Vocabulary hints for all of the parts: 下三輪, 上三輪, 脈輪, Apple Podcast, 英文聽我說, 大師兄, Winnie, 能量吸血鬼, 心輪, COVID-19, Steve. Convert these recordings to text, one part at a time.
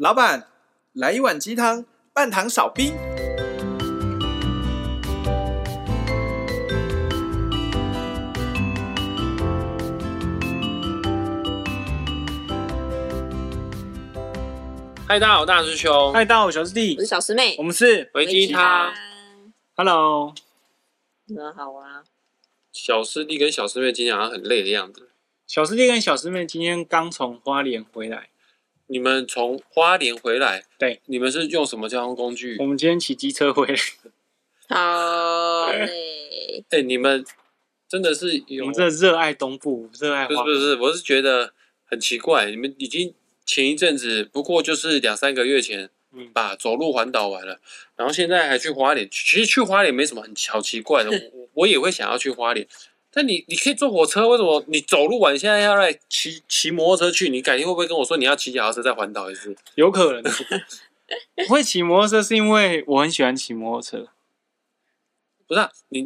老板，来一碗鸡汤，半糖少冰。嗨，大家好，我大师兄。嗨，大家好，我小师弟。我是小师妹。我们是回鸡汤。Hello。很好啊。小师弟跟小师妹今天好像很累的样子。小师弟跟小师妹今天刚从花莲回来。你们从花莲回来，对，你们是用什么交通工具？我们今天骑机车回来。好累。哎，你们真的是有，我们真的热爱东部，热爱花莲。不是，我是觉得很奇怪，你们已经前一阵子，不过就是2-3个月前，把走路环岛完了，然后现在还去花莲。其实去花莲没什么很好奇怪的，我也会想要去花莲。但你可以坐火车，为什么你走路完现在要来骑摩托车去？你改天会不会跟我说你要骑脚踏车再环岛一次？有可能。我会骑摩托车是因为我很喜欢骑摩托车。不是啊，你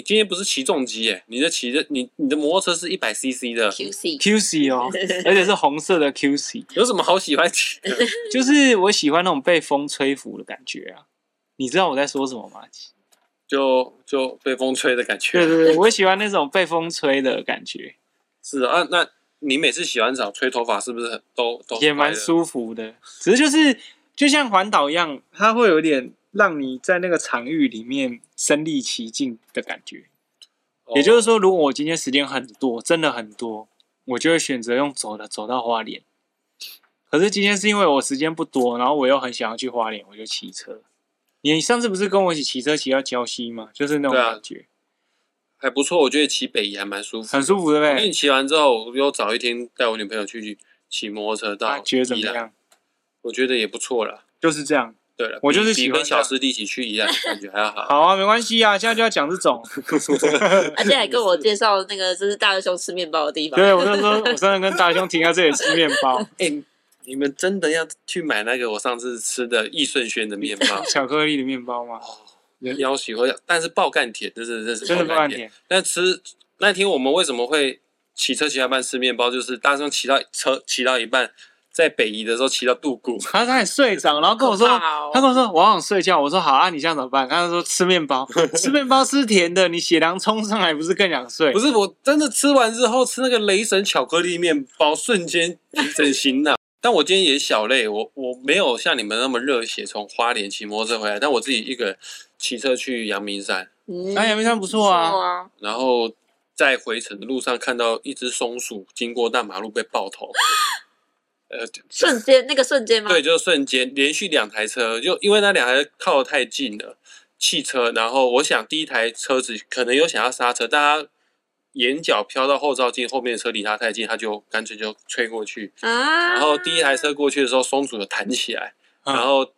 今天不是骑重机耶？你的摩托车是100cc 的 QC 哦，而且是红色的 QC。有什么好喜欢骑的？就是我喜欢那种被风吹拂的感觉啊！你知道我在说什么吗？就被风吹的感觉。对，我喜欢那种被风吹的感觉。是啊，那你每次洗完澡吹头发是不是都也蛮舒服的？只是就像环岛一样，它会有点让你在那个场域里面身临其境的感觉。也就是说，如果我今天时间很多，真的很多，我就会选择用走的走到花莲。可是今天是因为我时间不多，然后我又很想要去花莲，我就骑车。你上次不是跟我一起骑车骑到礁溪吗？就是那种感觉，啊，还不错。我觉得骑北宜还蛮舒服，很舒服，对不对？因为你骑完之后，我又找一天带我女朋友去骑摩托车到宜兰，觉得怎么样？我觉得也不错啦，就是这样。对了，我就是喜欢跟小师弟一起去宜兰，感觉还要好。好啊，没关系啊，现在就要讲这种，而且还跟我介绍那个这是大师兄吃面包的地方。对，我那时候我上次跟大师兄停在这里吃面包。你们真的要去买那个我上次吃的益顺轩的面包，巧克力的面包吗？要喜欢，但是爆干甜，这是真的爆干甜。但吃那天我们为什么会骑车骑到一半吃面包？就是大家骑到一半，在北宜的时候骑到肚骨，他差点睡着，然后跟我说，他跟我说我好想睡觉，我说好啊，你这样怎么办？他说吃面包，吃面包吃甜的，你血糖冲上来不是更想睡？不是，我真的吃完之后吃那个雷神巧克力面包，瞬间提神醒脑。但我今天也小累，我没有像你们那么热血从花莲骑摩托车回来，但我自己一个人骑车去阳明山。阳明山不错啊。然后在回程的路上看到一只松鼠经过大马路被爆头。瞬间那个瞬间吗？对，就是瞬间，连续2台车，就因为那2台车靠得太近了，汽车。然后我想第一台车子可能有想要刹车，但它眼角飘到后照镜，后面的车离他太近，他就干脆就吹过去。然后第一台车过去的时候，松鼠就弹起来，然后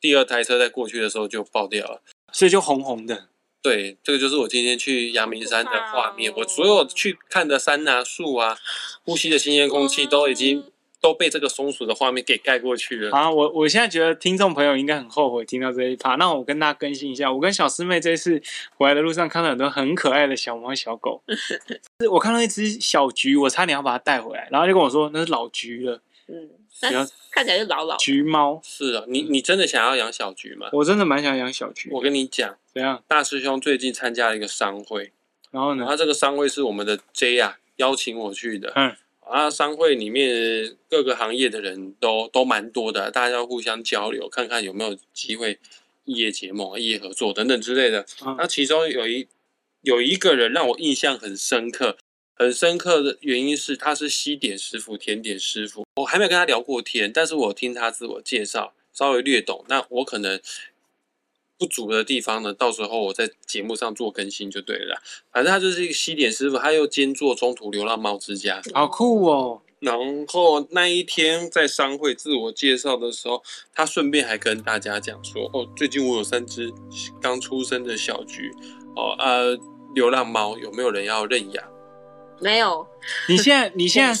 第二台车在过去的时候就爆掉了，所以就红红的。对，这个就是我今天去阳明山的画面。我所有去看的山啊、树啊、呼吸的新鲜空气，都已经都被这个松鼠的画面给盖过去了。啊，我现在觉得听众朋友应该很后悔听到这一趴。那我跟大家更新一下，我跟小师妹这次回来的路上看到很多很可爱的小猫小狗。我看到一只小橘，我差点要把它带回来，然后就跟我说那是老橘了。看起来就老老橘猫。是啊，你真的想要养小橘吗？我真的蛮想养小橘。我跟你讲，怎样？大师兄最近参加了一个商会，然后呢，他这个商会是我们的 J 啊邀请我去的。啊，商会里面各个行业的人都蛮多的，大家要互相交流，看看有没有机会业结盟、业合作等等之类的。那其中有一个人让我印象很深刻，很深刻的原因是他是西点师傅、甜点师傅。我还没有跟他聊过天，但是我听他自我介绍，稍微略懂。那我可能不足的地方呢，到时候我在节目上做更新就对了啦。反正他就是一个西点师傅，他又兼做中途流浪猫之家，好酷哦！然后那一天在商会自我介绍的时候，他顺便还跟大家讲说：“哦，最近我有3只刚出生的小橘，流浪猫有没有人要认养？”没有。你现在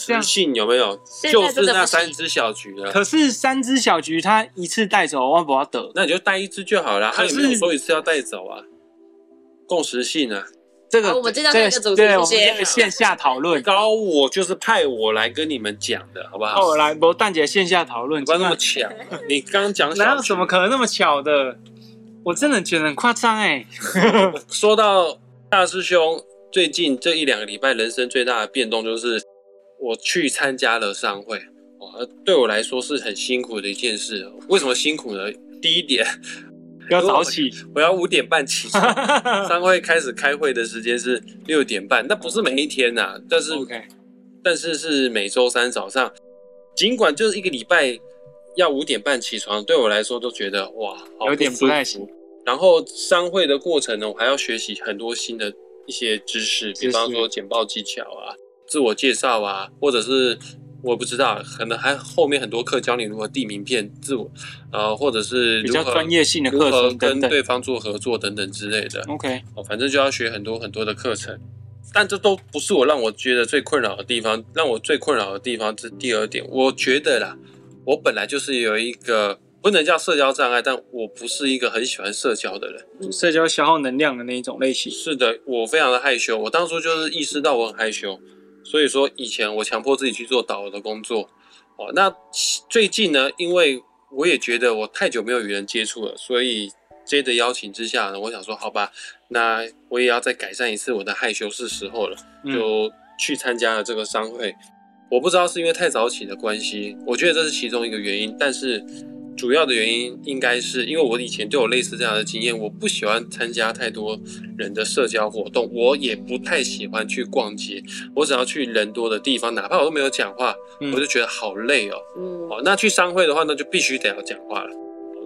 这样信有没有？就是那3只小橘了。可是3只小橘，它一次带走万不要得，那你就带1只就好了。他也没有说一次要带走啊。共识性啊，这个我们这叫那个主题出现，线下讨论。高我就是派我来跟你们讲的，好不好？哦，来，不，蛋姐线下讨论，不要那么巧。你刚刚讲哪有什么可能那么巧的？我真的觉得很夸张哎。说到大师兄，最近这一两个礼拜，人生最大的变动就是我去参加了商会。对我来说是很辛苦的一件事。为什么辛苦呢？第一点，要早起，我要5点半起床。商会开始开会的时间是6点半，那不是每一天呐、啊，但是、okay. 但是是每周三早上。尽管就是一个礼拜要5点半起床，对我来说都觉得哇，好有点不太行。然后商会的过程呢，我还要学习很多新的一些知识，比方说简报技巧啊、自我介绍啊，或者是。我不知道，可能还后面很多课教你如何递名片、自我，或者是比较专业性的课程等等，如何跟对方做合作等等之类的。OK， 反正就要学很多很多的课程，但这都不是让我觉得最困扰的地方。让我最困扰的地方是第二点，我觉得啦，我本来就是有一个不能叫社交障碍，但我不是一个很喜欢社交的人，社交消耗能量的那一种类型。是的，我非常的害羞。我当初就是意识到我很害羞。所以说，以前我强迫自己去做导游的工作，哦，那最近呢，因为我也觉得我太久没有与人接触了，所以接着邀请之下呢，我想说，好吧，那我也要再改善一次我的害羞是时候了，就去参加了这个商会。我不知道是因为太早起的关系，我觉得这是其中一个原因，但是主要的原因应该是因为我以前都有类似这样的经验，我不喜欢参加太多人的社交活动，我也不太喜欢去逛街，我只要去人多的地方，哪怕我都没有讲话，我就觉得好累哦。好，那去商会的话，那就必须得要讲话了，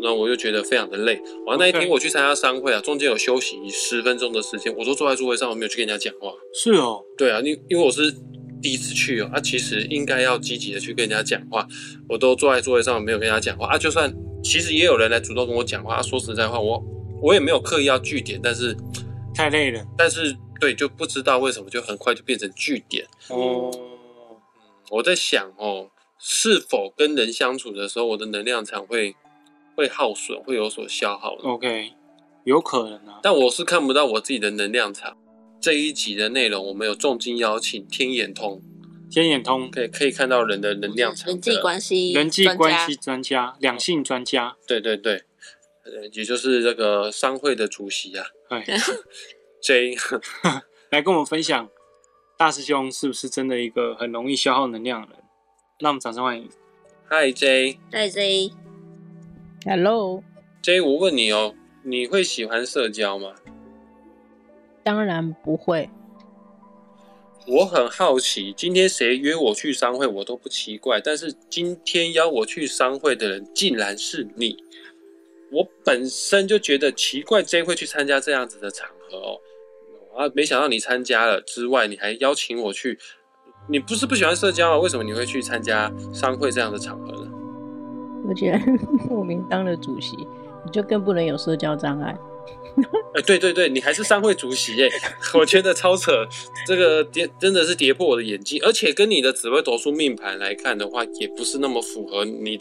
那我就觉得非常的累。好，那一天我去参加商会啊，中间有休息10分钟的时间，我都坐在座位上，我没有去跟人家讲话。是哦，对啊，因为我是。第一次去哦，其实应该要积极的去跟人家讲话，我都坐在座位上没有跟人家讲话啊。就算其实也有人来主动跟我讲话，说实在话，我也没有刻意要句点，但是太累了。但是对，就不知道为什么就很快就变成句点。哦，我在想哦，是否跟人相处的时候，我的能量场会耗损，会有所消耗。OK， 有可能啊，但我是看不到我自己的能量场。这一集的内容，我们有重金邀请天眼通，天眼通可以看到人的能量场、人际关系专家、两性专家，对对对，也就是这个商会的主席啊，J 来跟我们分享，大师兄是不是真的一个很容易消耗能量的人？让我们掌声欢迎。Hi J， Hi J，Hello J， 我问你哦，你会喜欢社交吗？当然不会。我很好奇，今天谁约我去商会，我都不奇怪。但是今天邀我去商会的人，竟然是你。我本身就觉得奇怪，谁会去参加这样子的场合哦？啊，没想到你参加了之外，你还邀请我去。你不是不喜欢社交啊？为什么你会去参加商会这样的场合呢？我觉得莫名当了主席，你就更不能有社交障碍。对对对，你还是商会主席耶，我觉得超扯，这个真的是跌破我的眼镜，而且跟你的紫微斗数命盘来看的话，也不是那么符合你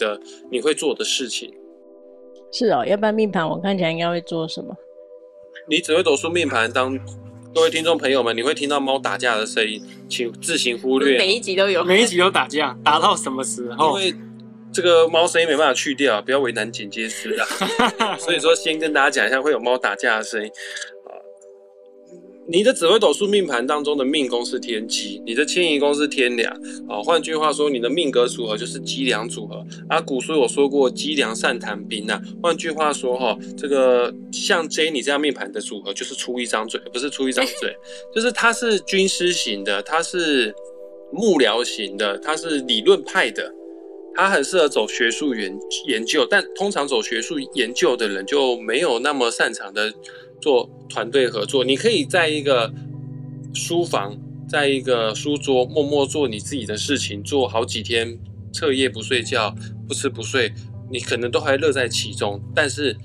会做的事情。是哦，要不然命盘我看起来应该会做什么？你紫微斗数命盘当。各位听众朋友们，你会听到猫打架的声音，请自行忽略。每一集都有，每一集都打架，打到什么时候？因为这个猫声音没办法去掉，不要为难剪接师啊。所以说，先跟大家讲一下会有猫打架的声音。你的紫微斗数命盘当中的命宫是天机，你的迁移宫是天梁啊。换句话说，你的命格组合就是机梁组合啊。古书有说过，机梁善谈兵啊。换句话说哈，这个像 J 你这样命盘的组合，就是出一张嘴，不是出一张嘴，就是它是军师型的，它是幕僚型的，它是理论派的。他很适合走学术研究，但通常走学术研究的人就没有那么擅长的做团队合作。你可以在一个书房，在一个书桌默默做你自己的事情，做好几天，彻夜不睡觉，不吃不睡，你可能都还乐在其中。但是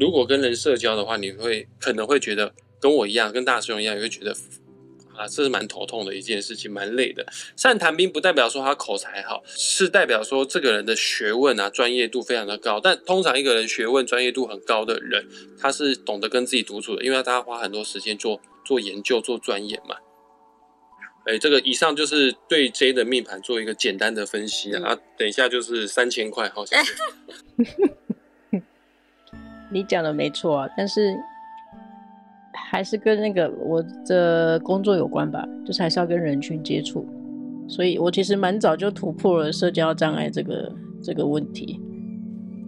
如果跟人社交的话，你可能会觉得跟我一样，跟大师兄一样，也会觉得。啊，这是蛮头痛的一件事情，蛮累的。善谈兵不代表说他口才好，是代表说这个人的学问啊、专业度非常的高。但通常一个人学问、专业度很高的人，他是懂得跟自己独处的，因为他花很多时间做做研究、做钻研嘛。哎，这个以上就是对 J 的命盘做一个简单的分析啊。啊等一下就是3000块，好，谢谢。你讲的没错啊，但是还是跟那个我的工作有关吧，就是还是要跟人群接触，所以我其实蛮早就突破了社交障碍这个问题。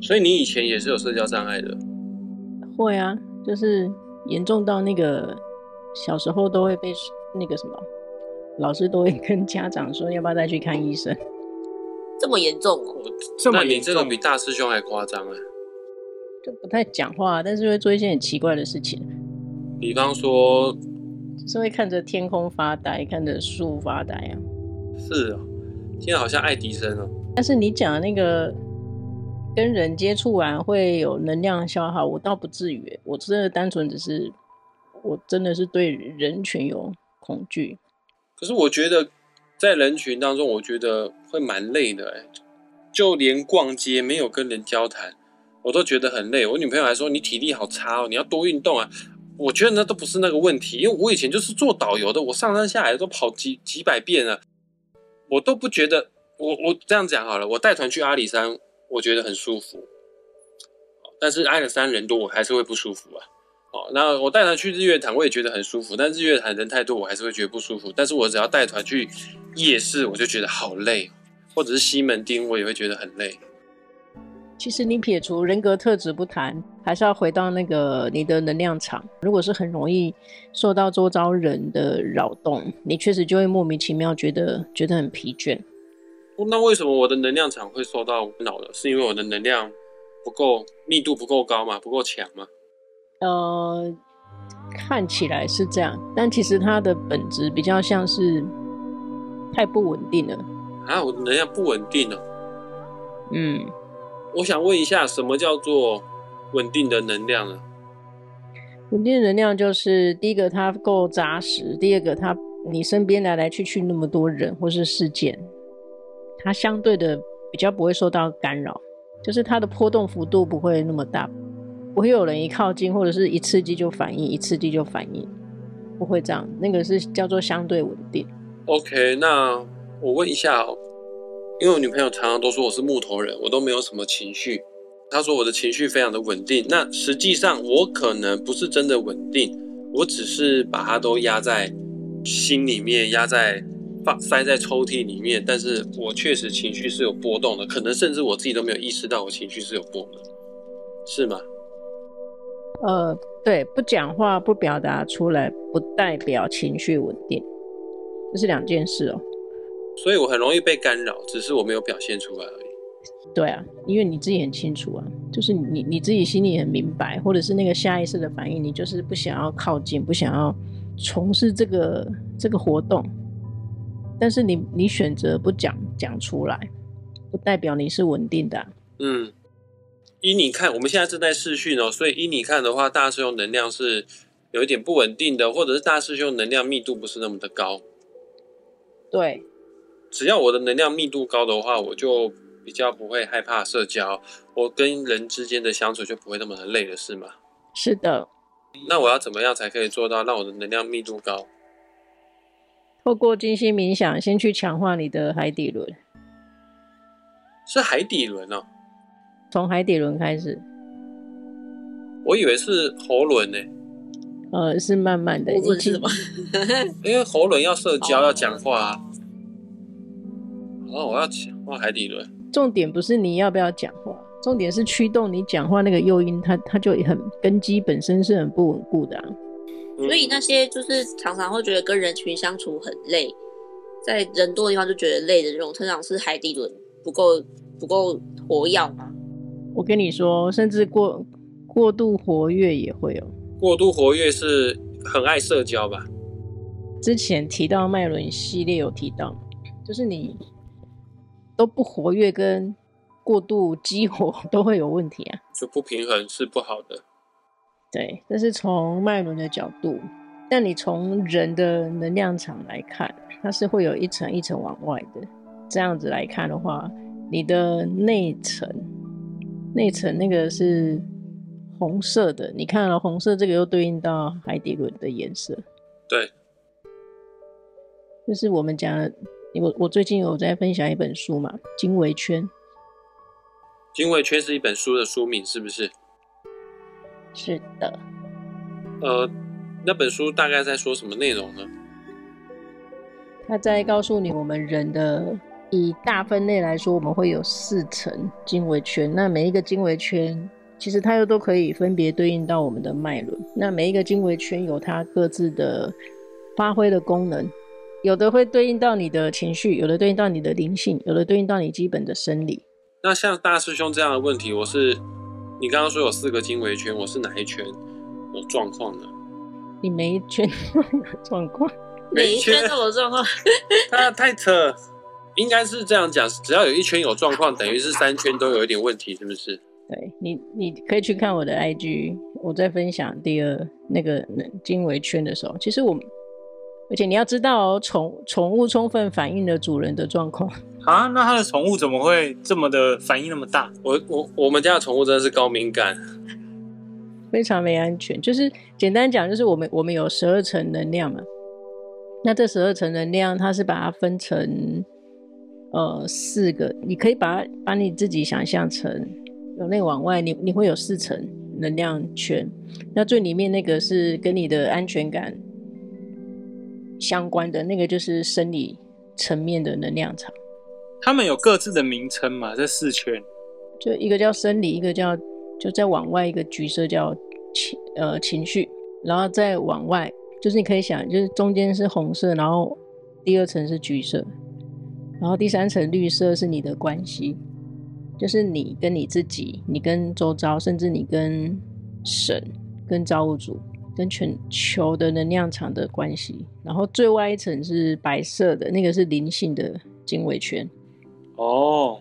所以你以前也是有社交障碍的？会啊，就是严重到那个小时候都会被那个什么。老师都会跟家长说要不要再去看医生，这么严重哦？那你这个比大师兄还夸张啊！就不太讲话，但是会做一些很奇怪的事情。比方说，就是会看着天空发呆，看着树发呆啊。是啊，现在好像爱迪生哦。但是你讲的那个跟人接触完会有能量消耗，我倒不至于，我真的单纯只是，我真的是对人群有恐惧。可是我觉得，在人群当中，我觉得会蛮累的哎，就连逛街没有跟人交谈，我都觉得很累。我女朋友还说你体力好差哦，你要多运动啊。我觉得那都不是那个问题，因为我以前就是做导游的，我上山下来都跑几百遍了，我都不觉得。我这样讲好了，我带团去阿里山，我觉得很舒服，但是阿里山人多，我还是会不舒服啊。哦，那我带团去日月潭，我也觉得很舒服，但日月潭人太多，我还是会觉得不舒服。但是我只要带团去夜市，我就觉得好累，或者是西门町，我也会觉得很累。其实你撇除人格特质不谈，还是要回到那个你的能量场。如果是很容易受到周遭人的扰动，你确实就会莫名其妙觉得很疲倦。那为什么我的能量场会受到扰呢？是因为我的能量不够密度不够高嘛，不够强嘛？看起来是这样，但其实它的本质比较像是太不稳定了啊！我的能量不稳定了。嗯，我想问一下，什么叫做稳定的能量呢？稳定的能量就是第一个它够扎实，第二个它你身边来去那么多人或是事件，它相对的比较不会受到干扰，就是它的波动幅度不会那么大。不会有人一靠近，或者是一刺激就反应，不会这样。那个是叫做相对稳定。OK， 那我问一下哦，因为我女朋友常常都说我是木头人，我都没有什么情绪。她说我的情绪非常的稳定，那实际上我可能不是真的稳定，我只是把它都压在心里面，塞在抽屉里面，但是我确实情绪是有波动的，可能甚至我自己都没有意识到我情绪是有波动的，是吗？对，不讲话不表达出来不代表情绪稳定，这是两件事哦。所以我很容易被干扰，只是我没有表现出来而已。对啊，因为你自己很清楚啊，就是你自己心里很明白，或者是那个下意识的反应，你就是不想要靠近，不想要从事这个活动，但是你选择不讲出来，不代表你是稳定的啊。嗯。依你看，我们现在正在视讯哦，所以依你看的话，大师兄能量是有一点不稳定的，或者是大师兄能量密度不是那么的高。对，只要我的能量密度高的话，我就比较不会害怕社交，我跟人之间的相处就不会那么的累了，是吗？是的。那我要怎么样才可以做到让我的能量密度高？透过静心冥想，先去强化你的海底轮。是海底轮哦。从海底轮开始，我以为是喉轮呢。是慢慢的。喉轮是什么？因为喉轮要社交，要讲话啊。我要讲话海底轮。重点不是你要不要讲话，重点是驱动你讲话那个诱因，它就很根基本身是很不稳固的啊。所以那些就是常常会觉得跟人群相处很累，在人多的地方就觉得累的这种，通常是海底轮不够活跃吗？我跟你说，甚至过度活跃也会有。过度活跃是很爱社交吧？之前提到脉轮系列有提到，就是你都不活跃跟过度激活都会有问题啊，就不平衡是不好的。对，这是从脉轮的角度，但你从人的能量场来看，它是会有一层一层往外的。这样子来看的话，你的内层那个是红色的，你看了红色这个又对应到海底轮的颜色。对，就是我们讲的，我最近有在分享一本书嘛，《经纬圈》。经纬圈是一本书的书名，是不是？是的。那本书大概在说什么内容呢？它在告诉你我们人的，以大分类来说，我们会有4层经纬圈。那每一个经纬圈，其实它又都可以分别对应到我们的脉轮。那每一个经纬圈有它各自的发挥的功能，有的会对应到你的情绪，有的对应到你的灵性，有的对应到你基本的生理。那像大师兄这样的问题，你刚刚说有4个经纬圈，我是哪一圈有状况呢？你每一圈都有状况，每一圈都有状况，他太扯。应该是这样讲，只要有一圈有状况，等于是3圈都有一点问题，是不是？对，你可以去看我的 IG， 我在分享第2那个经纬圈的时候，其实而且你要知道哦，宠物充分反映了主人的状况啊。那他的宠物怎么会这么的反应那么大？我们家的宠物真的是高敏感，非常没安全。就是简单讲，就是我们有12层能量嘛，那这12层能量，它是把它分成。4个，你可以把你自己想象成由内往外，你会有4层能量圈。那最里面那个是跟你的安全感相关的，那个就是生理层面的能量场。他们有各自的名称嘛？这4圈，就一个叫生理，一个叫就再往外一个橘色叫情绪，然后再往外就是你可以想，就是中间是红色，然后第2层是橘色。然后第3层绿色是你的关系，就是你跟你自己，你跟周遭，甚至你跟神、跟造物主、跟全球的能量场的关系。然后最外一层是白色的，那个是灵性的经纬圈。哦，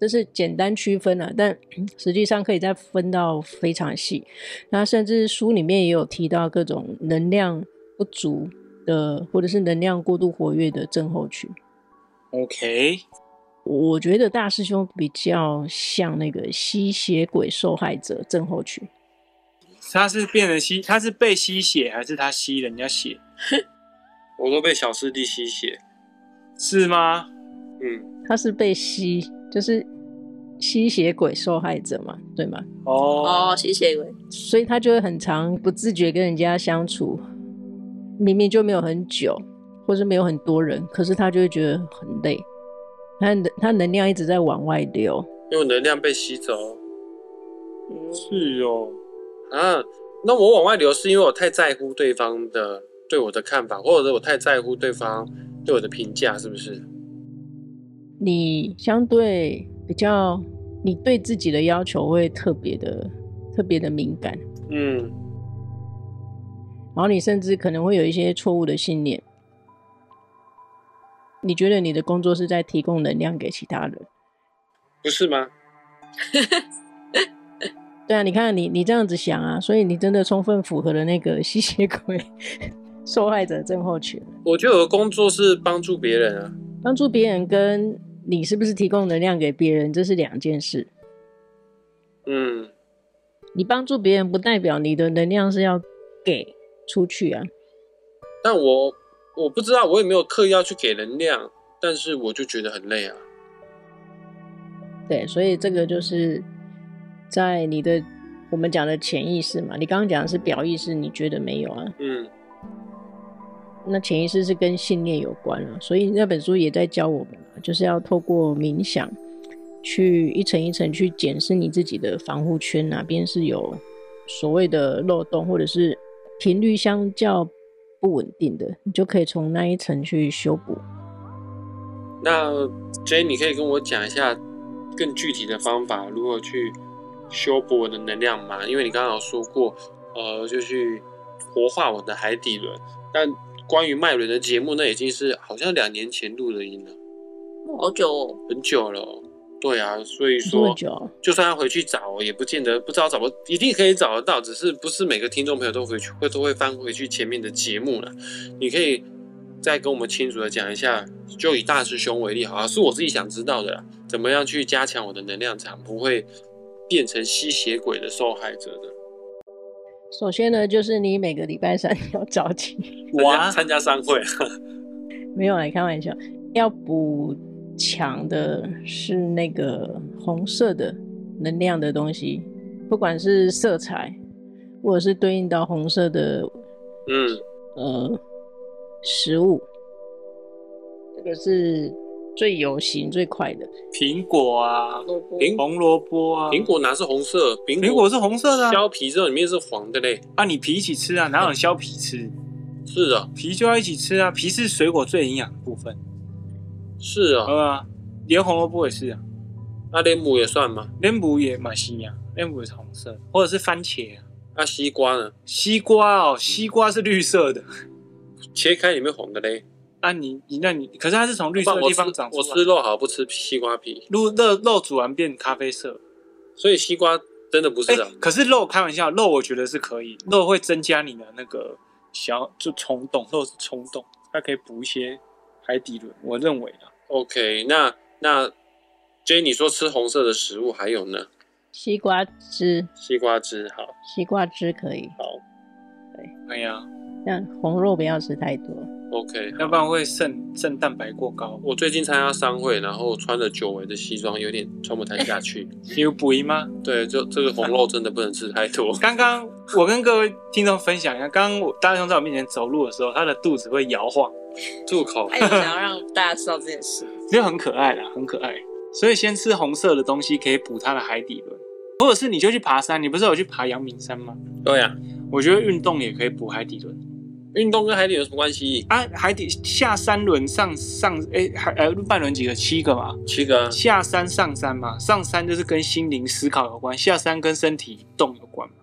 这是简单区分啊，但实际上可以再分到非常细。那甚至书里面也有提到各种能量不足的，或者是能量过度活跃的症候群。OK， 我觉得大师兄比较像那个吸血鬼受害者症候群。他是被吸血，还是他吸人家血？我都被小师弟吸血，是吗？嗯，他是被吸，就是吸血鬼受害者嘛，对吗？哦，吸血鬼，所以他就会很常不自觉跟人家相处，明明就没有很久。或是没有很多人，可是他就会觉得很累，他能量一直在往外流，因为能量被吸走。是哦，啊，那我往外流是因为我太在乎对方的对我的看法，或者我太在乎对方对我的评价，是不是？你相对比较，你对自己的要求会特别的敏感，嗯，然后你甚至可能会有一些错误的信念。你觉得你的工作是在提供能量给其他人，不是吗？对啊，你看你这样子想啊，所以你真的充分符合了那个吸血鬼受害者症候群。我觉得我的工作是帮助别人啊，帮助别人跟你是不是提供能量给别人，这是2件事。嗯，你帮助别人不代表你的能量是要给出去啊。但我不知道，我也没有刻意要去给能量，但是我就觉得很累啊。对，所以这个就是在你的我们讲的潜意识嘛，你刚刚讲的是表意识，你觉得没有啊？嗯。那潜意识是跟信念有关啊，所以那本书也在教我们，就是要透过冥想去一层一层去检视你自己的防护圈，哪边是有所谓的漏洞，或者是频率相较不稳定的，你就可以从那一层去修补。那 J， 你可以跟我讲一下更具体的方法，如何去修补我的能量吗？因为你刚刚有说过，就去活化我的海底轮。但关于脉轮的节目，那已经是好像2年前录的音了，好久哦，很久了哦。对啊，所以说，就算要回去找，也不见得不知道一定可以找得到，只是不是每个听众朋友都会翻回去前面的节目了。你可以再跟我们清楚的讲一下，就以大师兄为例，好啊，是我自己想知道的啦，怎么样去加强我的能量场，不会变成吸血鬼的受害者的。首先呢，就是你每个礼拜三要早起，哇，参加商会没有来开玩笑，要补强的是那个红色的能量的东西，不管是色彩或者是对应到红色的食物，这个是最有形最快的。苹果啊，红萝卜啊，苹果哪是红色？苹果是红色的啊，削皮之后里面是黄的嘞。啊，你皮一起吃啊，哪有削皮吃？是啊，皮就要一起吃啊，皮是水果最营养的部分。是啊，啊，连红萝卜也是啊。那莲母也算吗？莲母也蛮西啊，莲母也是红色，或者是番茄啊。那西瓜呢？西瓜哦，西瓜是绿色的，切开里面红的嘞。啊你，可是它是从绿色的地方长出来的。我吃肉好不吃西瓜皮，肉煮完变咖啡色，所以西瓜真的不是啊。可是肉开玩笑，肉我觉得是可以，肉会增加你的那个就冲动，肉是冲动，它可以补一些海底轮，我认为啦。OK， 那 J 你说吃红色的食物还有呢？西瓜汁，西瓜汁好，西瓜汁可以好，对，可以啊，但红肉不要吃太多。OK， 要不然会肾蛋白过高。我最近参加商会，然后穿了久违的西装，有点穿不太下去。你有补一吗？对，就这个红肉真的不能吃太多。刚刚我跟各位听众分享一下，刚刚大师兄在我面前走路的时候，他的肚子会摇晃，住口。他也想要让大家知道这件事，就很可爱啦，很可爱。所以先吃红色的东西可以补他的海底轮，或者是你就去爬山。你不是有去爬阳明山吗？对啊，我觉得运动也可以补海底轮。运动跟海底有什么关系啊？海底下三轮半轮几个？7个嘛。7个、啊。下山上山嘛，上山就是跟心灵思考有关，下山跟身体动有关嘛。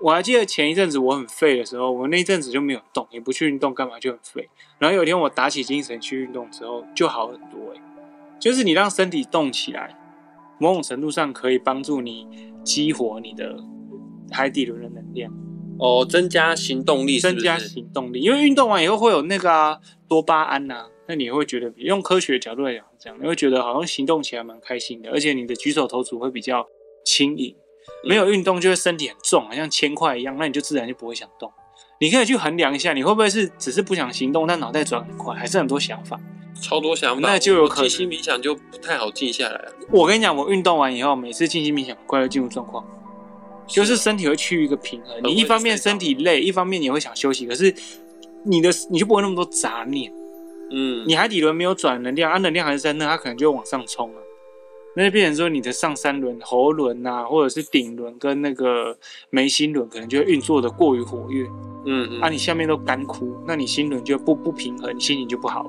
我还记得前一阵子我很废的时候，我那一阵子就没有动，也不去运动，干嘛就很废。然后有一天我打起精神去运动之后，就好很多欸。就是你让身体动起来，某种程度上可以帮助你激活你的海底轮的能量。哦，增加行动力是不是？增加行动力，因为运动完以后会有那个啊多巴胺啊，那你会觉得用科学的角度来讲，这样你会觉得好像行动起来蛮开心的，而且你的举手投足会比较轻盈。没有运动就会身体很重，好像铅块一样，那你就自然就不会想动。你可以去衡量一下，你会不会是只是不想行动，但脑袋转很快，还是很多想法？超多想法，那就有可能。静心冥想就不太好静下来了。我跟你讲，我运动完以后，每次静心冥想，很快就进入状况。就是身体会趋于一个平衡，你一方面身体累，一方面你会想休息，可是你就不会那么多杂念。你海底轮没有转能量，能量还是在那，它可能就往上冲了。那就变成说你的上三轮、喉轮啊，或者是顶轮跟那个眉心轮，可能就会运作的过于活跃。你下面都干枯，那你心轮就不平衡，心情就不好。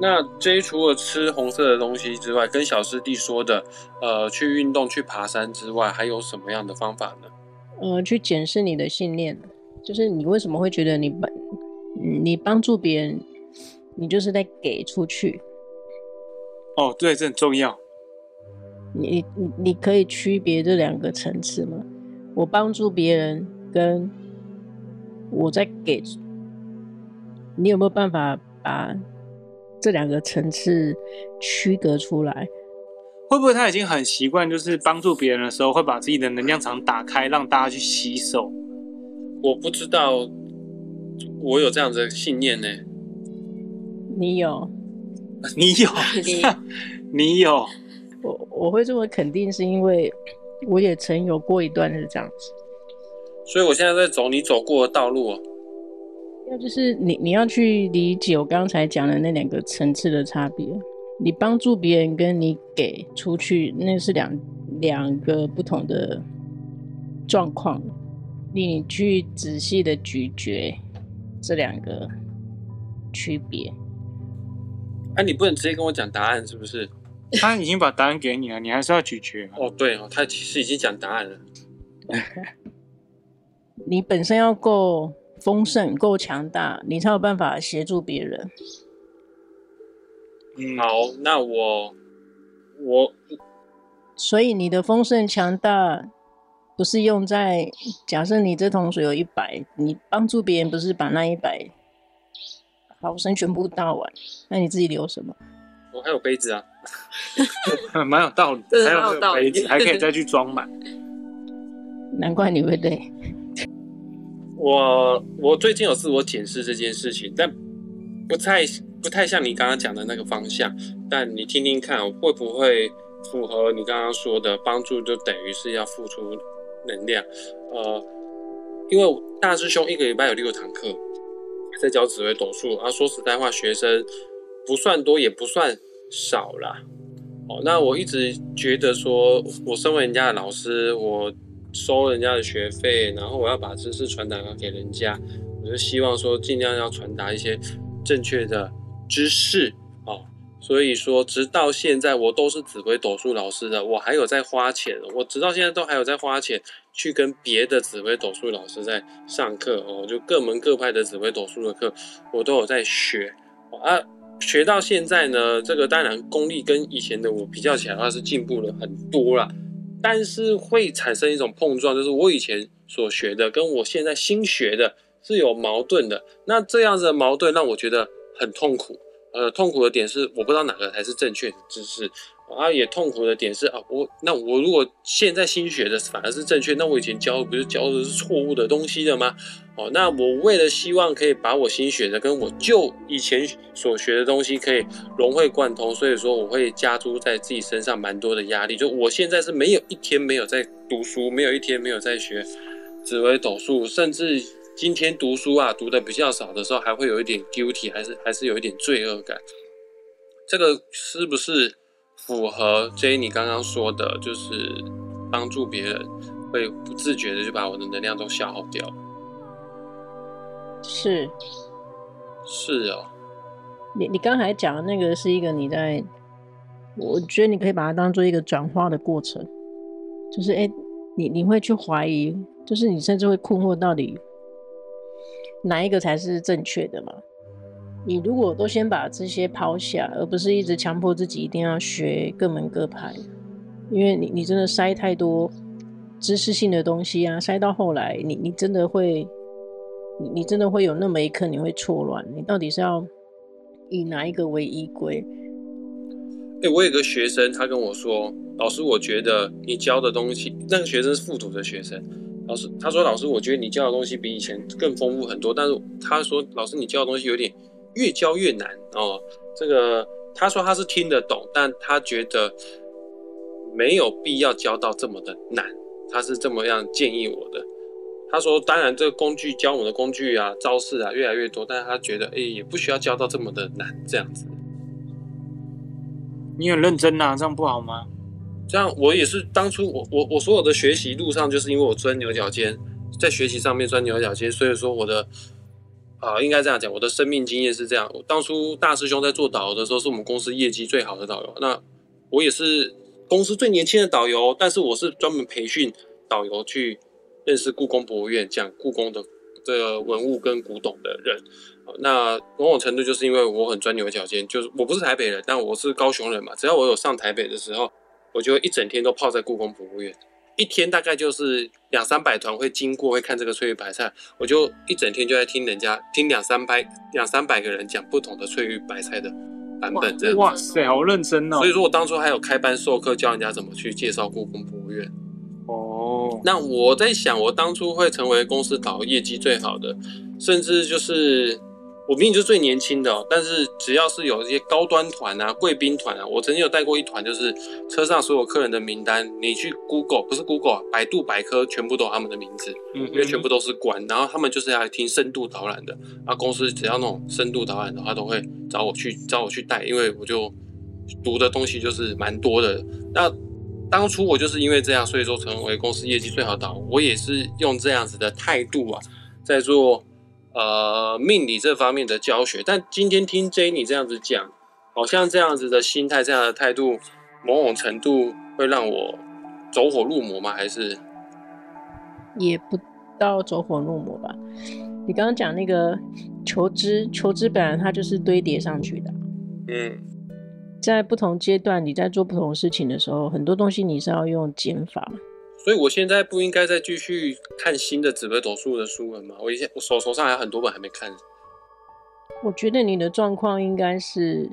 那 J 除了吃红色的东西之外，跟小师弟说的，去运动、去爬山之外，还有什么样的方法呢？去检视你的信念，就是你为什么会觉得你帮助别人，你就是在给出去。哦，对，这很重要。你可以区别这2个层次吗？我帮助别人，跟我在给，你有没有办法把这2个层次区隔出来？会不会他已经很习惯，就是帮助别人的时候，会把自己的能量场打开，让大家去吸收？我不知道，我有这样的信念呢。你有，我会这么肯定，是因为我也曾有过一段是这样子。所以我现在在走你走过的道路。就是你要去理解我刚才讲的那2个层次的差别。你帮助别人跟你给出去，那是两个不同的状况。你去仔细的咀嚼这2个区别。你不能直接跟我讲答案是不是？他已经把答案给你了，你还是要咀嚼。哦，对哦，他其实已经讲答案了。你本身要够丰盛，够强大，你才有办法协助别人。好，那我，所以你的丰盛强大不是用在，假设你这桶水有100，你帮助别人不是把那100毫升全部倒完，那你自己留什么？我还有杯子啊，蛮有道理，还有杯子还可以再去装满。难怪你会累。我最近有自我检视这件事情，但不太像你刚刚讲的那个方向。但你听听看，会不会符合你刚刚说的？帮助就等于是要付出能量。因为大师兄一个礼拜有6堂课，在教紫微斗数啊。说实在话，学生不算多，也不算少啦。哦，那我一直觉得说，我身为人家的老师，我收人家的学费，然后我要把知识传达给人家，我就希望说尽量要传达一些正确的知识哦。所以说，直到现在我都是紫微斗数老师的，我还有在花钱，我直到现在都还有在花钱去跟别的紫微斗数老师在上课哦，就各门各派的紫微斗数的课，我都有在学啊。学到现在呢，这个当然功力跟以前的我比较起来的话是进步了很多啦，但是会产生一种碰撞，就是我以前所学的跟我现在新学的是有矛盾的。那这样子的矛盾让我觉得很痛苦。痛苦的点是我不知道哪个才是正确的知识啊，也痛苦的点是啊，我如果现在新学的反而是正确，那我以前教的不是教的是错误的东西的吗？哦，那我为了希望可以把我新学的跟我就以前所学的东西可以融会贯通，所以说我会加诸在自己身上蛮多的压力。就我现在是没有一天没有在读书，没有一天没有在学紫微斗数，甚至今天读书啊，读的比较少的时候，还会有一点 guilty， 还是有一点罪恶感。这个是不是符合 J 你刚刚说的，就是帮助别人会不自觉的就把我的能量都消耗掉了？是哦。你刚才讲的那个是一个你在，我觉得你可以把它当做一个转化的过程，就是你会去怀疑，就是你甚至会困惑到底哪一个才是正确的嘛？你如果都先把这些抛下，而不是一直强迫自己一定要学各门各派，因为你真的塞太多知识性的东西啊，塞到后来，你真的会，你真的会有那么一刻你会错乱，你到底是要以哪一个为依归？我有个学生，他跟我说，老师，我觉得你教的东西，那个学生是复读的学生。老师，他说：“老师，我觉得你教的东西比以前更丰富很多，但是他说，老师你教的东西有点越教越难哦。”这个他说他是听得懂，但他觉得没有必要教到这么的难，他是这么样建议我的。他说：“当然，这个工具教我的工具啊、招式啊越来越多，但是他觉得也不需要教到这么的难这样子。”你很认真啊，这样不好吗？这样我也是当初我所有的学习路上，就是因为我钻牛角尖，在学习上面钻牛角尖，所以说我的应该这样讲，我的生命经验是这样。当初大师兄在做导游的时候，是我们公司业绩最好的导游，那我也是公司最年轻的导游，但是我是专门培训导游去认识故宫博物院，讲故宫的文物跟古董的人。那某种程度就是因为我很钻牛角尖，就是我不是台北人，但我是高雄人嘛，只要我有上台北的时候，我就一整天都泡在故宫博物院，一天大概就是200-300团会经过，会看这个翠玉白菜，我就一整天就在听人家听200-300个人讲不同的翠玉白菜的版本，这样。哇塞，好认真哦！所以说我当初还有开班授课，教人家怎么去介绍故宫博物院。哦，那我在想，我当初会成为公司导业绩最好的，甚至就是。我明明就是最年轻的，但是只要是有一些高端团啊、贵宾团啊，我曾经有带过一团，就是车上所有客人的名单，你去 Google 不是 Google 啊，百度百科全部都有他们的名字，因为全部都是官，然后他们就是要来听深度导览的。啊，公司只要那种深度导览的话，都会找我去带，因为我就读的东西就是蛮多的。那当初我就是因为这样，所以说成为公司业绩最好的导，我也是用这样子的态度啊，在做。命理这方面的教学，但今天听 J 你这样子讲，好像这样子的心态、这样的态度，某种程度会让我走火入魔吗？还是也不到走火入魔吧？你刚刚讲那个求知本来它就是堆叠上去的。在不同阶段你在做不同事情的时候，很多东西你是要用减法。所以我现在不应该再继续看新的紫微斗数的书了吗？我手上还有很多本还没看。我觉得你的状况应该是，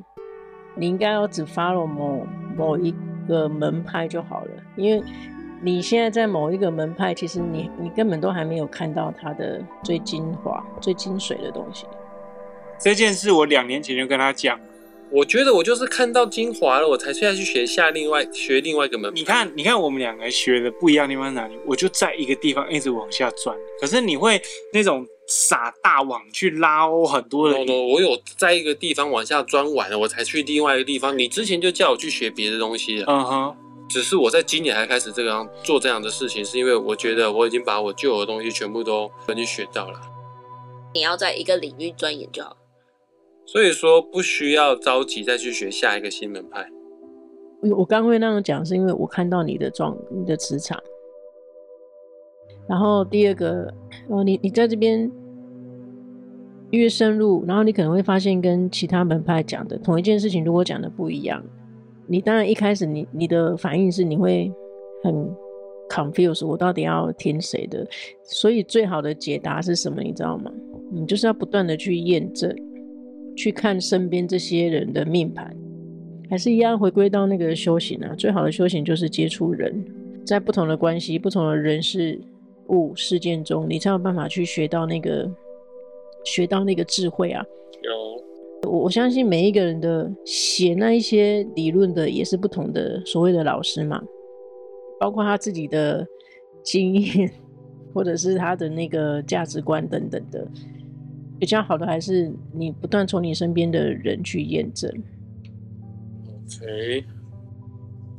你应该要只 follow 某一个门派就好了，因为你现在在某一个门派，其实你根本都还没有看到它的最精华、最精髓的东西。这件事我2年前就跟他讲，我觉得我就是看到精华了，我才现在去学另外一个门派。你看我们两个学的不一样的地方在哪里？我就在一个地方一直往下钻，可是你会那种撒大网去拉很多人。No, 我有在一个地方往下钻完了，我才去另外一个地方。你之前就叫我去学别的东西了。嗯哼。只是我在今年还开始做这样的事情，是因为我觉得我已经把我旧的东西全部都已经学到了。你要在一个领域钻研就好，所以说不需要着急再去学下一个新门派。我刚会那样讲，是因为我看到你的磁场。然后第二个，你在这边越深入，然后你可能会发现跟其他门派讲的同一件事情，如果讲的不一样。你当然一开始你的反应是你会很 confused， 我到底要听谁的？所以最好的解答是什么？你知道吗？你就是要不断的去验证，去看身边这些人的命盘，还是一样回归到那个修行啊。最好的修行就是接触人，在不同的关系、不同的人事物事件中，你才有办法去学到那个智慧啊。有。我相信每一个人的写那一些理论的也是不同的所谓的老师嘛，包括他自己的经验或者是他的那个价值观等等的，比较好的还是你不断从你身边的人去验证。 OK，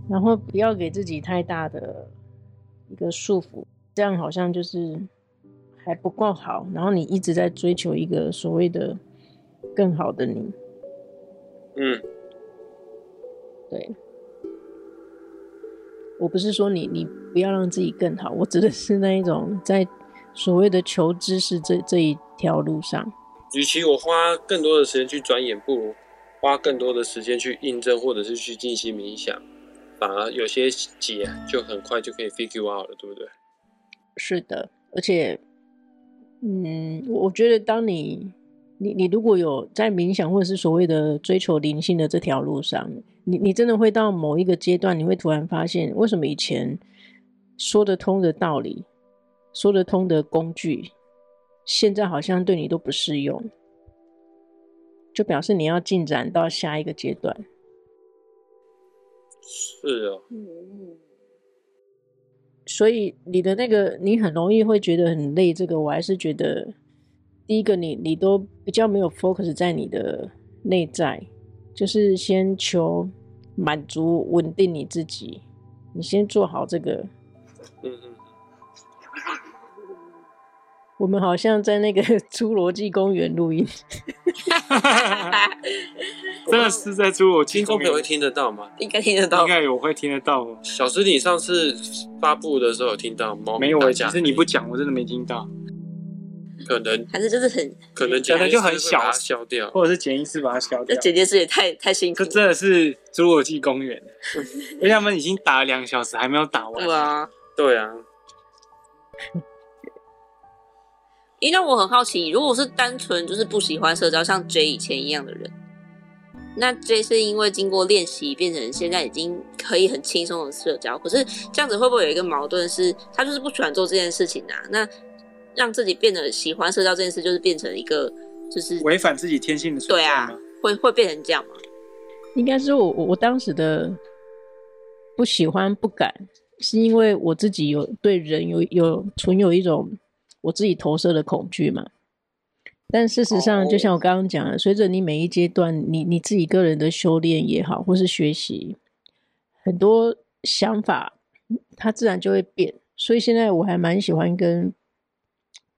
然后不要给自己太大的一个束缚，这样好像就是还不够好，然后你一直在追求一个所谓的更好的你。嗯，对，我不是说你不要让自己更好，我指的是那一种在所谓的求知识这一条路上，与其我花更多的时间去钻研，不如花更多的时间去印证或者是去进行冥想，反而有些解就很快就可以 figure out 了，对不对？是的，而且，我觉得当你如果有在冥想或者是所谓的追求灵性的这条路上，你真的会到某一个阶段，你会突然发现为什么以前说得通的道理、说得通的工具，现在好像对你都不适用，就表示你要进展到下一个阶段。是啊，所以你的那个你很容易会觉得很累，这个我还是觉得第一个你都比较没有 focus 在你的内在，就是先求满足、稳定你自己，你先做好这个。我们好像在那个侏罗纪公园录音，真的是在侏罗纪公园。听众朋友会听得到吗？应该听得到，应该我会听得到。小师，你上次发布的时候有听到吗？没有，其实你不讲，我真的没听到。还是就是很可能就很小，消掉，或者是剪辑师把它消掉。这剪辑师也太辛苦了，真的是侏罗纪公园，因为他们已经打了2个小时还没有打完。对啊。因为我很好奇，如果是单纯就是不喜欢社交，像 J 以前一样的人，那 J 是因为经过练习变成现在已经可以很轻松的社交，可是这样子会不会有一个矛盾是，他就是不喜欢做这件事情啊？那让自己变得喜欢社交这件事，就是变成一个就是违反自己天性的存在吗？对啊，会变成这样吗？应该是我当时的不喜欢不敢，是因为我自己有对人有存有一种我自己投射的恐惧嘛。但事实上，就像我刚刚讲的，随着你每一阶段，你自己个人的修炼也好，或是学习，很多想法它自然就会变。所以现在我还蛮喜欢跟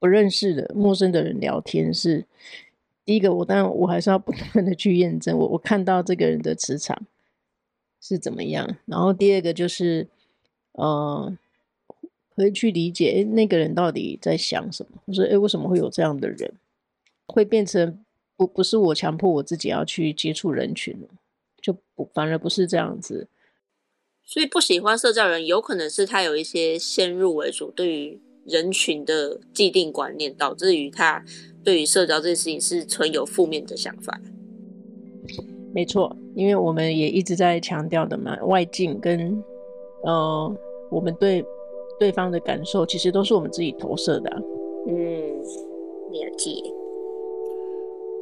不认识的陌生的人聊天。是第一个，我当然我还是要不断的去验证我看到这个人的磁场是怎么样，然后第二个就是可以去理解那个人到底在想什么，就是为什么会有这样的人，会变成不是我强迫我自己要去接触人群，就反而不是这样子。所以不喜欢社交人有可能是他有一些先入为主对于人群的既定观念，导致于他对于社交这件事情是存有负面的想法。没错，因为我们也一直在强调的嘛，外境跟我们对对方的感受，其实都是我们自己投射的、啊。了解。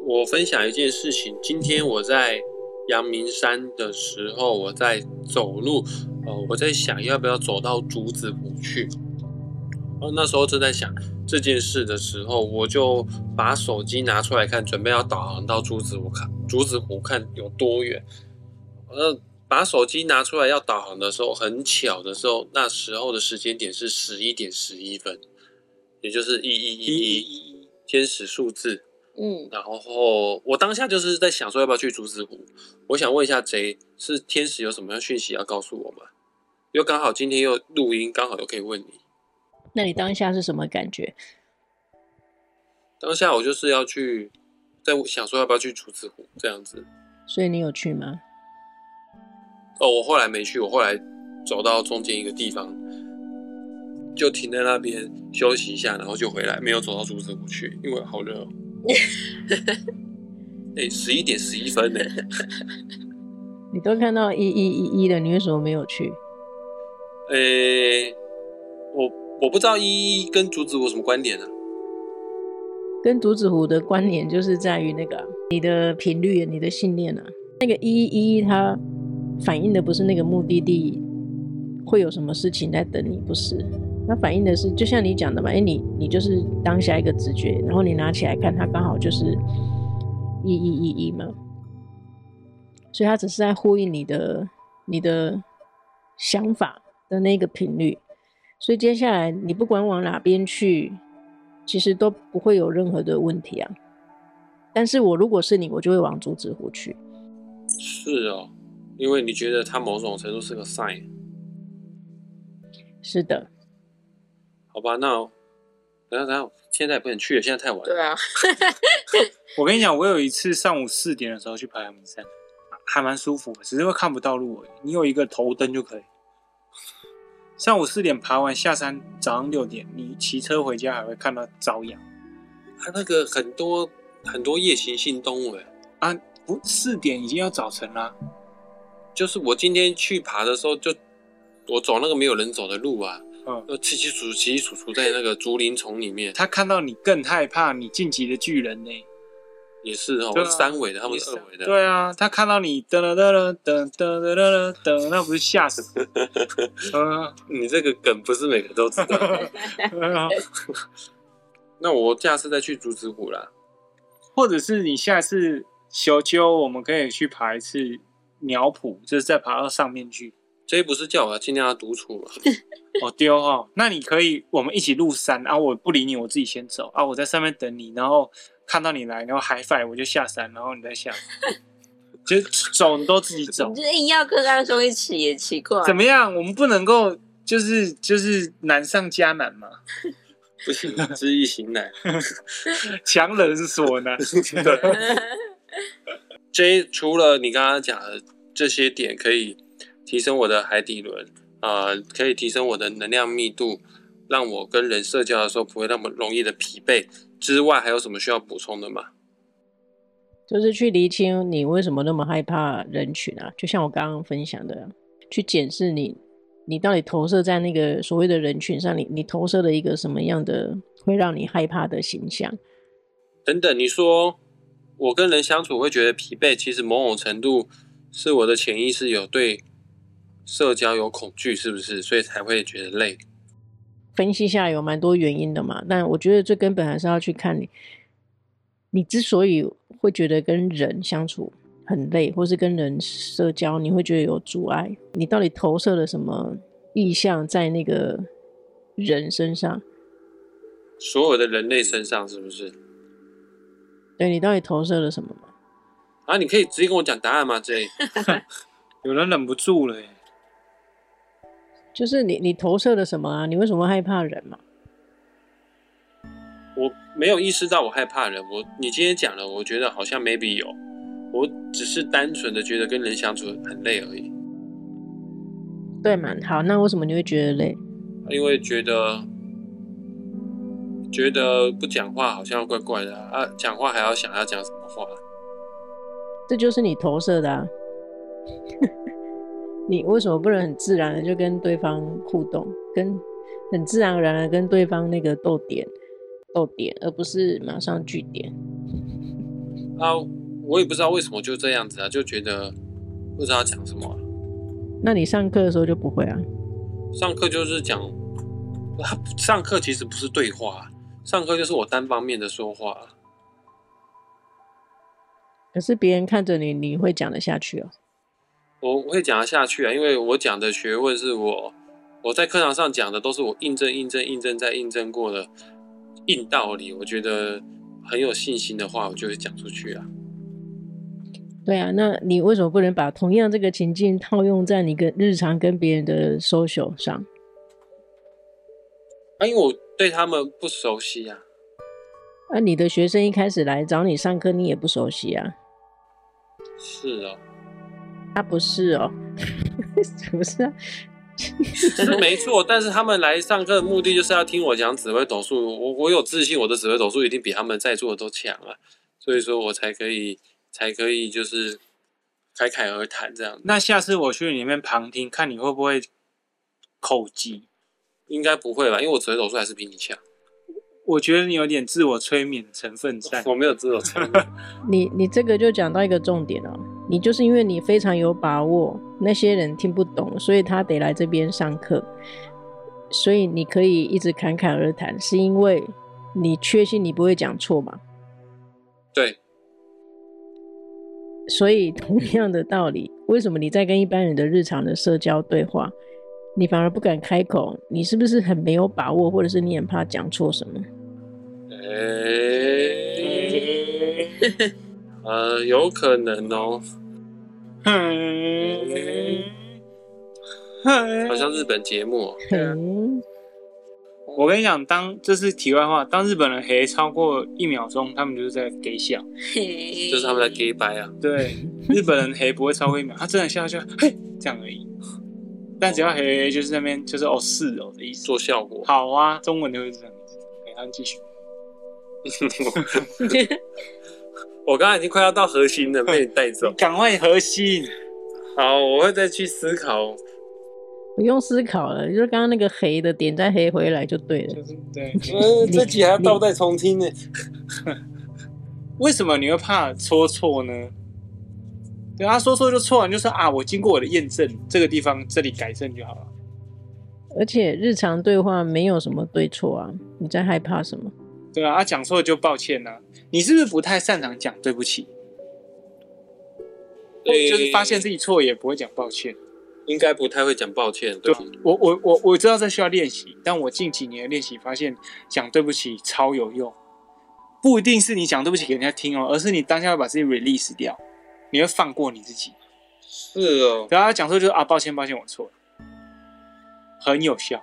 我分享一件事情，今天我在阳明山的时候，我在走路，我在想要不要走到竹子湖去。那时候正在想这件事的时候，我就把手机拿出来看，准备要导航到竹子湖看有多远。把手机拿出来要导航的时候，很巧的时候，那时候的时间点是11:11，也就是1111天使数字。然后我当下就是在想说要不要去竹子湖。我想问一下贼，是天使有什么样讯息要告诉我吗？又刚好今天又录音，刚好又可以问你。那你当下是什么感觉？当下我就是要去，在想说要不要去竹子湖这样子。所以你有去吗？我后来没去，我后来走到中间一个地方，就停在那边休息一下，然后就回来，没有走到竹子湖去，因为好热哦。11:11呢、欸？你都看到1111了，你为什么没有去？我不知道1111跟竹子湖有什么关联啊？跟竹子湖的关联就是在于那个你的频率、你的信念啊。那个1111它反映的不是那个目的地会有什么事情在等你，不是？它反映的是，就像你讲的嘛，你就是当下一个直觉，然后你拿起来看，它刚好就是1111嘛。所以它只是在呼应你的想法的那个频率。所以接下来你不管往哪边去，其实都不会有任何的问题啊。但是我如果是你，我就会往竹子湖去。是哦，因为你觉得它某种程度是个 sign。是的。好吧，那等一下，现在也不能去了，现在太晚了。对啊。我跟你讲，我有一次上午4点的时候去爬阳明山，还蛮舒服的，只是会看不到路而已。你有一个头灯就可以。上午4点爬完下山，早上6点，你骑车回家还会看到朝阳。它那个很多夜行性动物啊，不，4点已经要早晨啦。就是我今天去爬的时候，就我走那个没有人走的路啊，起起楚楚在那个竹林丛里面。他看到你更害怕，你晋级的巨人呢、欸？也是哦，3尾的，他们2尾的。对啊，他看到你噔，那不是吓死？你这个梗不是每个都知道。那我下次再去竹子湖啦，或者是你下次小揪，我们可以去爬一次鸟埔，就是再爬到上面去。这不是叫我尽量要独处吗？哦对哦，那你可以我们一起入山啊，我不理你，我自己先走啊，我在上面等你，然后。看到你来，然后 high five 我就下山，然后你再下山，就走你都自己走。你就硬要跟刚兄一起也奇怪。怎么样？我们不能够就是难上加难吗？不行，知易行难，强人所难。J 除了你刚刚讲的这些点，可以提升我的海底轮，可以提升我的能量密度，让我跟人社交的时候不会那么容易的疲惫。之外还有什么需要补充的吗？就是去厘清你为什么那么害怕人群啊，就像我刚刚分享的，去检视你到底投射在那个所谓的人群上，你投射了一个什么样的会让你害怕的形象等等。你说我跟人相处会觉得疲惫，其实某种程度是我的潜意识有对社交有恐惧，是不是？所以才会觉得累。分析下有蛮多原因的嘛，但我觉得最根本还是要去看你之所以会觉得跟人相处很累，或是跟人社交你会觉得有阻碍，你到底投射了什么意象在那个人身上，所有的人类身上，是不是？对，你到底投射了什么嘛？啊，你可以直接跟我讲答案吗？J 有人忍不住了耶。就是你投射了什么啊？你为什么害怕人嘛？我没有意识到我害怕人。你今天讲了，我觉得好像 maybe 有，我只是单纯的觉得跟人相处很累而已。对嘛？好，那为什么你会觉得累？因为觉得不讲话好像怪怪的啊，讲话还要想要讲什么话，这就是你投射的啊。你为什么不能很自然的就跟对方互动，跟很自然而然的跟对方那个逗点，而不是马上句点。啊，我也不知道为什么就这样子啊，就觉得不知道讲什么啊。那你上课的时候就不会啊？上课就是讲，上课其实不是对话，上课就是我单方面的说话。可是别人看着你，你会讲得下去哦？我会讲得下去啊，因为我讲的学问是我在课堂上讲的都是我印证再印证过的硬道理，我觉得很有信心的话，我就会讲出去啊。对啊，那你为什么不能把同样这个情境套用在你跟日常跟别人的 social 上？啊，因为我对他们不熟悉啊。啊，你的学生一开始来找你上课，你也不熟悉啊。是哦。啊，不是哦。不是啊。是没错，但是他们来上课的目的就是要听我讲紫微斗数，我有自信我的紫微斗数一定比他们在座的都强啊，所以说我才可以就是侃侃而谈这样。那下次我去里面旁听，看你会不会口技？应该不会吧，因为我紫微斗数还是比你强。我觉得你有点自我催眠成分在。我没有自我催眠。你这个就讲到一个重点哦，你就是因为你非常有把握，那些人听不懂，所以他得来这边上课，所以你可以一直侃侃而谈，是因为你确信你不会讲错嘛？对。所以同样的道理，为什么你在跟一般人的日常的社交对话，你反而不敢开口？你是不是很没有把握，或者是你很怕讲错什么？有可能哦。好像日本节目哦。我跟你讲，这是题外话，当日本人黑超过1秒钟，他们就是在给笑，就是他们在给掰啊。对，日本人黑不会超过1秒，他真的笑就嘿这样而已。但只要嘿就是那边就是哦是哦的意思，做效果。好啊，中文就会这样子。给他们继续。我刚才已经快要到核心了，被你带走。赶快核心。好，我会再去思考。不用思考了，就是刚刚那个黑的点再黑回来就对了。就是对。这集还要倒带重听呢。为什么你会怕说错呢？对啊，说错就错，你就说啊，我经过我的验证，这个地方这里改正就好了。而且日常对话没有什么对错啊，你在害怕什么？对啊，讲错就抱歉啊。你是不是不太擅长讲对不起？对，就是发现自己错也不会讲抱歉，应该不太会讲抱歉。对，我知道这需要练习，但我近几年的练习发现，讲对不起超有用。不一定是你讲对不起给人家听哦，而是你当下会把自己 release 掉，你会放过你自己。是哦。然后讲错就是啊，抱歉，我错了，很有效。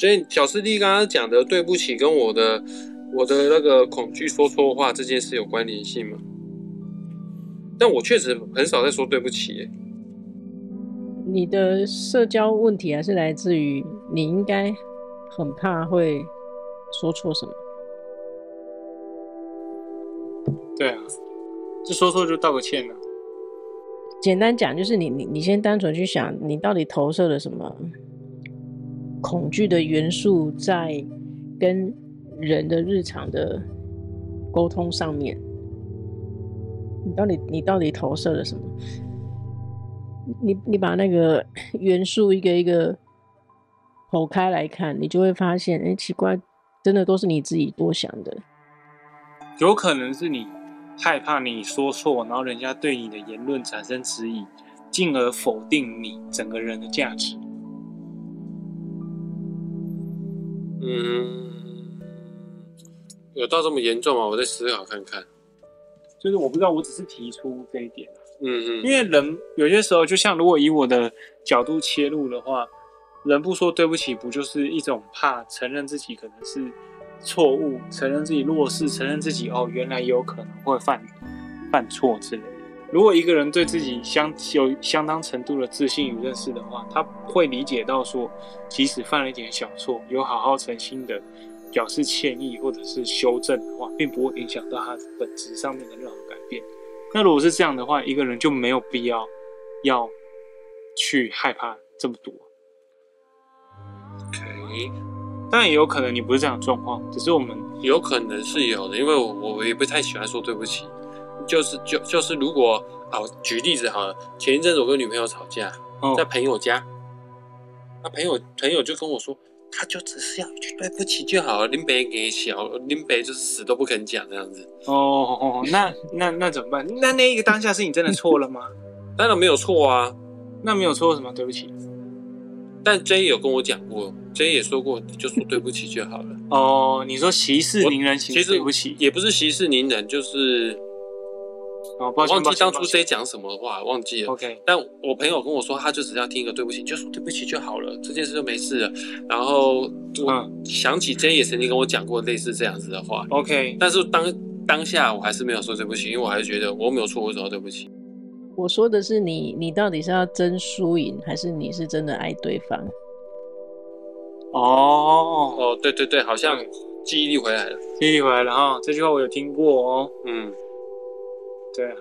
所以小师弟刚刚讲的对不起跟我的那个恐惧说错话这件事有关联性吗？但我确实很少在说对不起耶。你的社交问题还是来自于你应该很怕会说错什么。对啊，就说错就道个歉了。简单讲就是你先单纯去想，你到底投射了什么恐惧的元素在跟人的日常的沟通上面，你到底投射了什么？你把那个元素一个一个剖开来看，你就会发现，哎，奇怪，真的都是你自己多想的。有可能是你害怕你说错，然后人家对你的言论产生质疑，进而否定你整个人的价值。有到这么严重吗？我再思考看看。就是我不知道，我只是提出这一点。因为人有些时候，就像如果以我的角度切入的话，人不说对不起，不就是一种怕承认自己可能是错误，承认自己弱势，承认自己哦原来有可能会犯错之类的。如果一个人对自己有相当程度的自信与认识的话，他会理解到说，即使犯了一点小错，有好好诚心的表示歉意或者是修正的话，并不会影响到他本质上面的任何改变。那如果是这样的话，一个人就没有必要去害怕这么多。诶，当然也有可能你不是这样的状况，只是我们有可能是有的，因为我也不太喜欢说对不起，就是如果啊，举例子好了，前一阵子我跟女朋友吵架，在朋友家，那朋友就跟我说，他就只是要一句对不起就好了，林北给小林北就是死都不肯讲这样子。哦，那怎么办？那一个当下是你真的错了吗？当然没有错啊，那没有错什么对不起？但 J 有跟我讲过 ，J 也说过，你就说对不起就好了。哦，你说息事宁人，其实对不起也不是息事宁人，就是。哦，我忘记当初 J 讲什么话，忘记了。OK， 但我朋友跟我说，他就只要听一个对不起，就说对不起就好了，这件事就没事了。然后我想起 J 也曾经跟我讲过类似这样子的话。OK， 但是当下我还是没有说对不起，因为我还是觉得我没有错，我怎么对不起？我说的是你到底是要争输赢，还是你是真的爱对方？哦，对对对，好像记忆力回来了，记忆力回来了哈，这句话我有听过哦。嗯。对啊，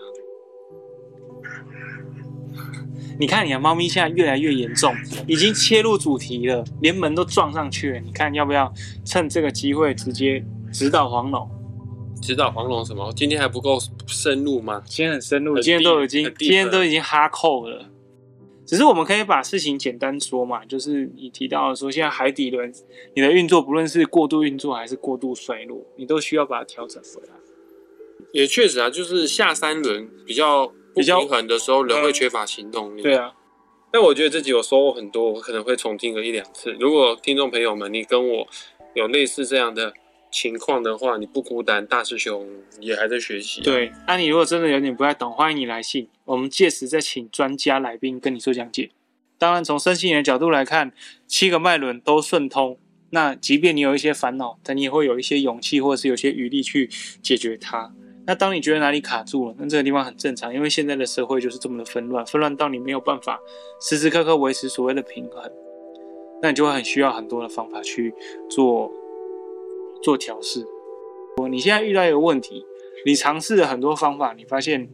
你看你的猫咪现在越来越严重，已经切入主题了，连门都撞上去了。你看要不要趁这个机会直接指导黄龙？指导黄龙什么？今天还不够深入吗？今天很深入，今天都已经哈扣了。只是我们可以把事情简单说嘛，就是你提到说现在海底轮你的运作，不论是过度运作还是过度衰落，你都需要把它调整回来。也确实啊，就是下三轮比较不平衡的时候，人会缺乏行动力。对啊，但我觉得这集我收获很多，我可能会重听个一两次。如果听众朋友们，你跟我有类似这样的情况的话，你不孤单，大师兄也还在学习。对，那你如果真的有点不太懂，欢迎你来信，我们届时再请专家来宾跟你做讲解。当然，从身心灵的角度来看，7个脉轮都顺通。那即便你有一些烦恼，但你也会有一些勇气，或者是有些余力去解决它。那当你觉得哪里卡住了，那这个地方很正常，因为现在的社会就是这么的纷乱到你没有办法时时刻刻维持所谓的平衡，那你就会很需要很多的方法去做调试。你现在遇到一个问题，你尝试了很多方法，你发现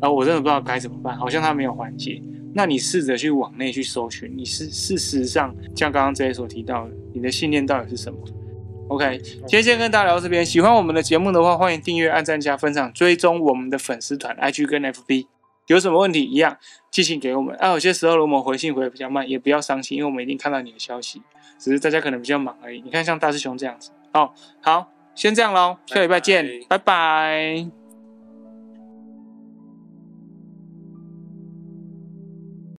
啊，我真的不知道该怎么办，好像它没有缓解。那你试着去往内去搜寻，你事实上像刚刚这些所提到的，你的信念到底是什么？OK， 今天先跟大家聊到这边。喜欢我们的节目的话，欢迎订阅、按赞、加分享，追踪我们的粉丝团 IG 跟 FB。有什么问题一样寄信给我们。有些时候如果我们回信回比较慢，也不要伤心，因为我们一定看到你的消息，只是大家可能比较忙而已。你看像大师兄这样子，好，先这样咯，下礼拜见，拜拜。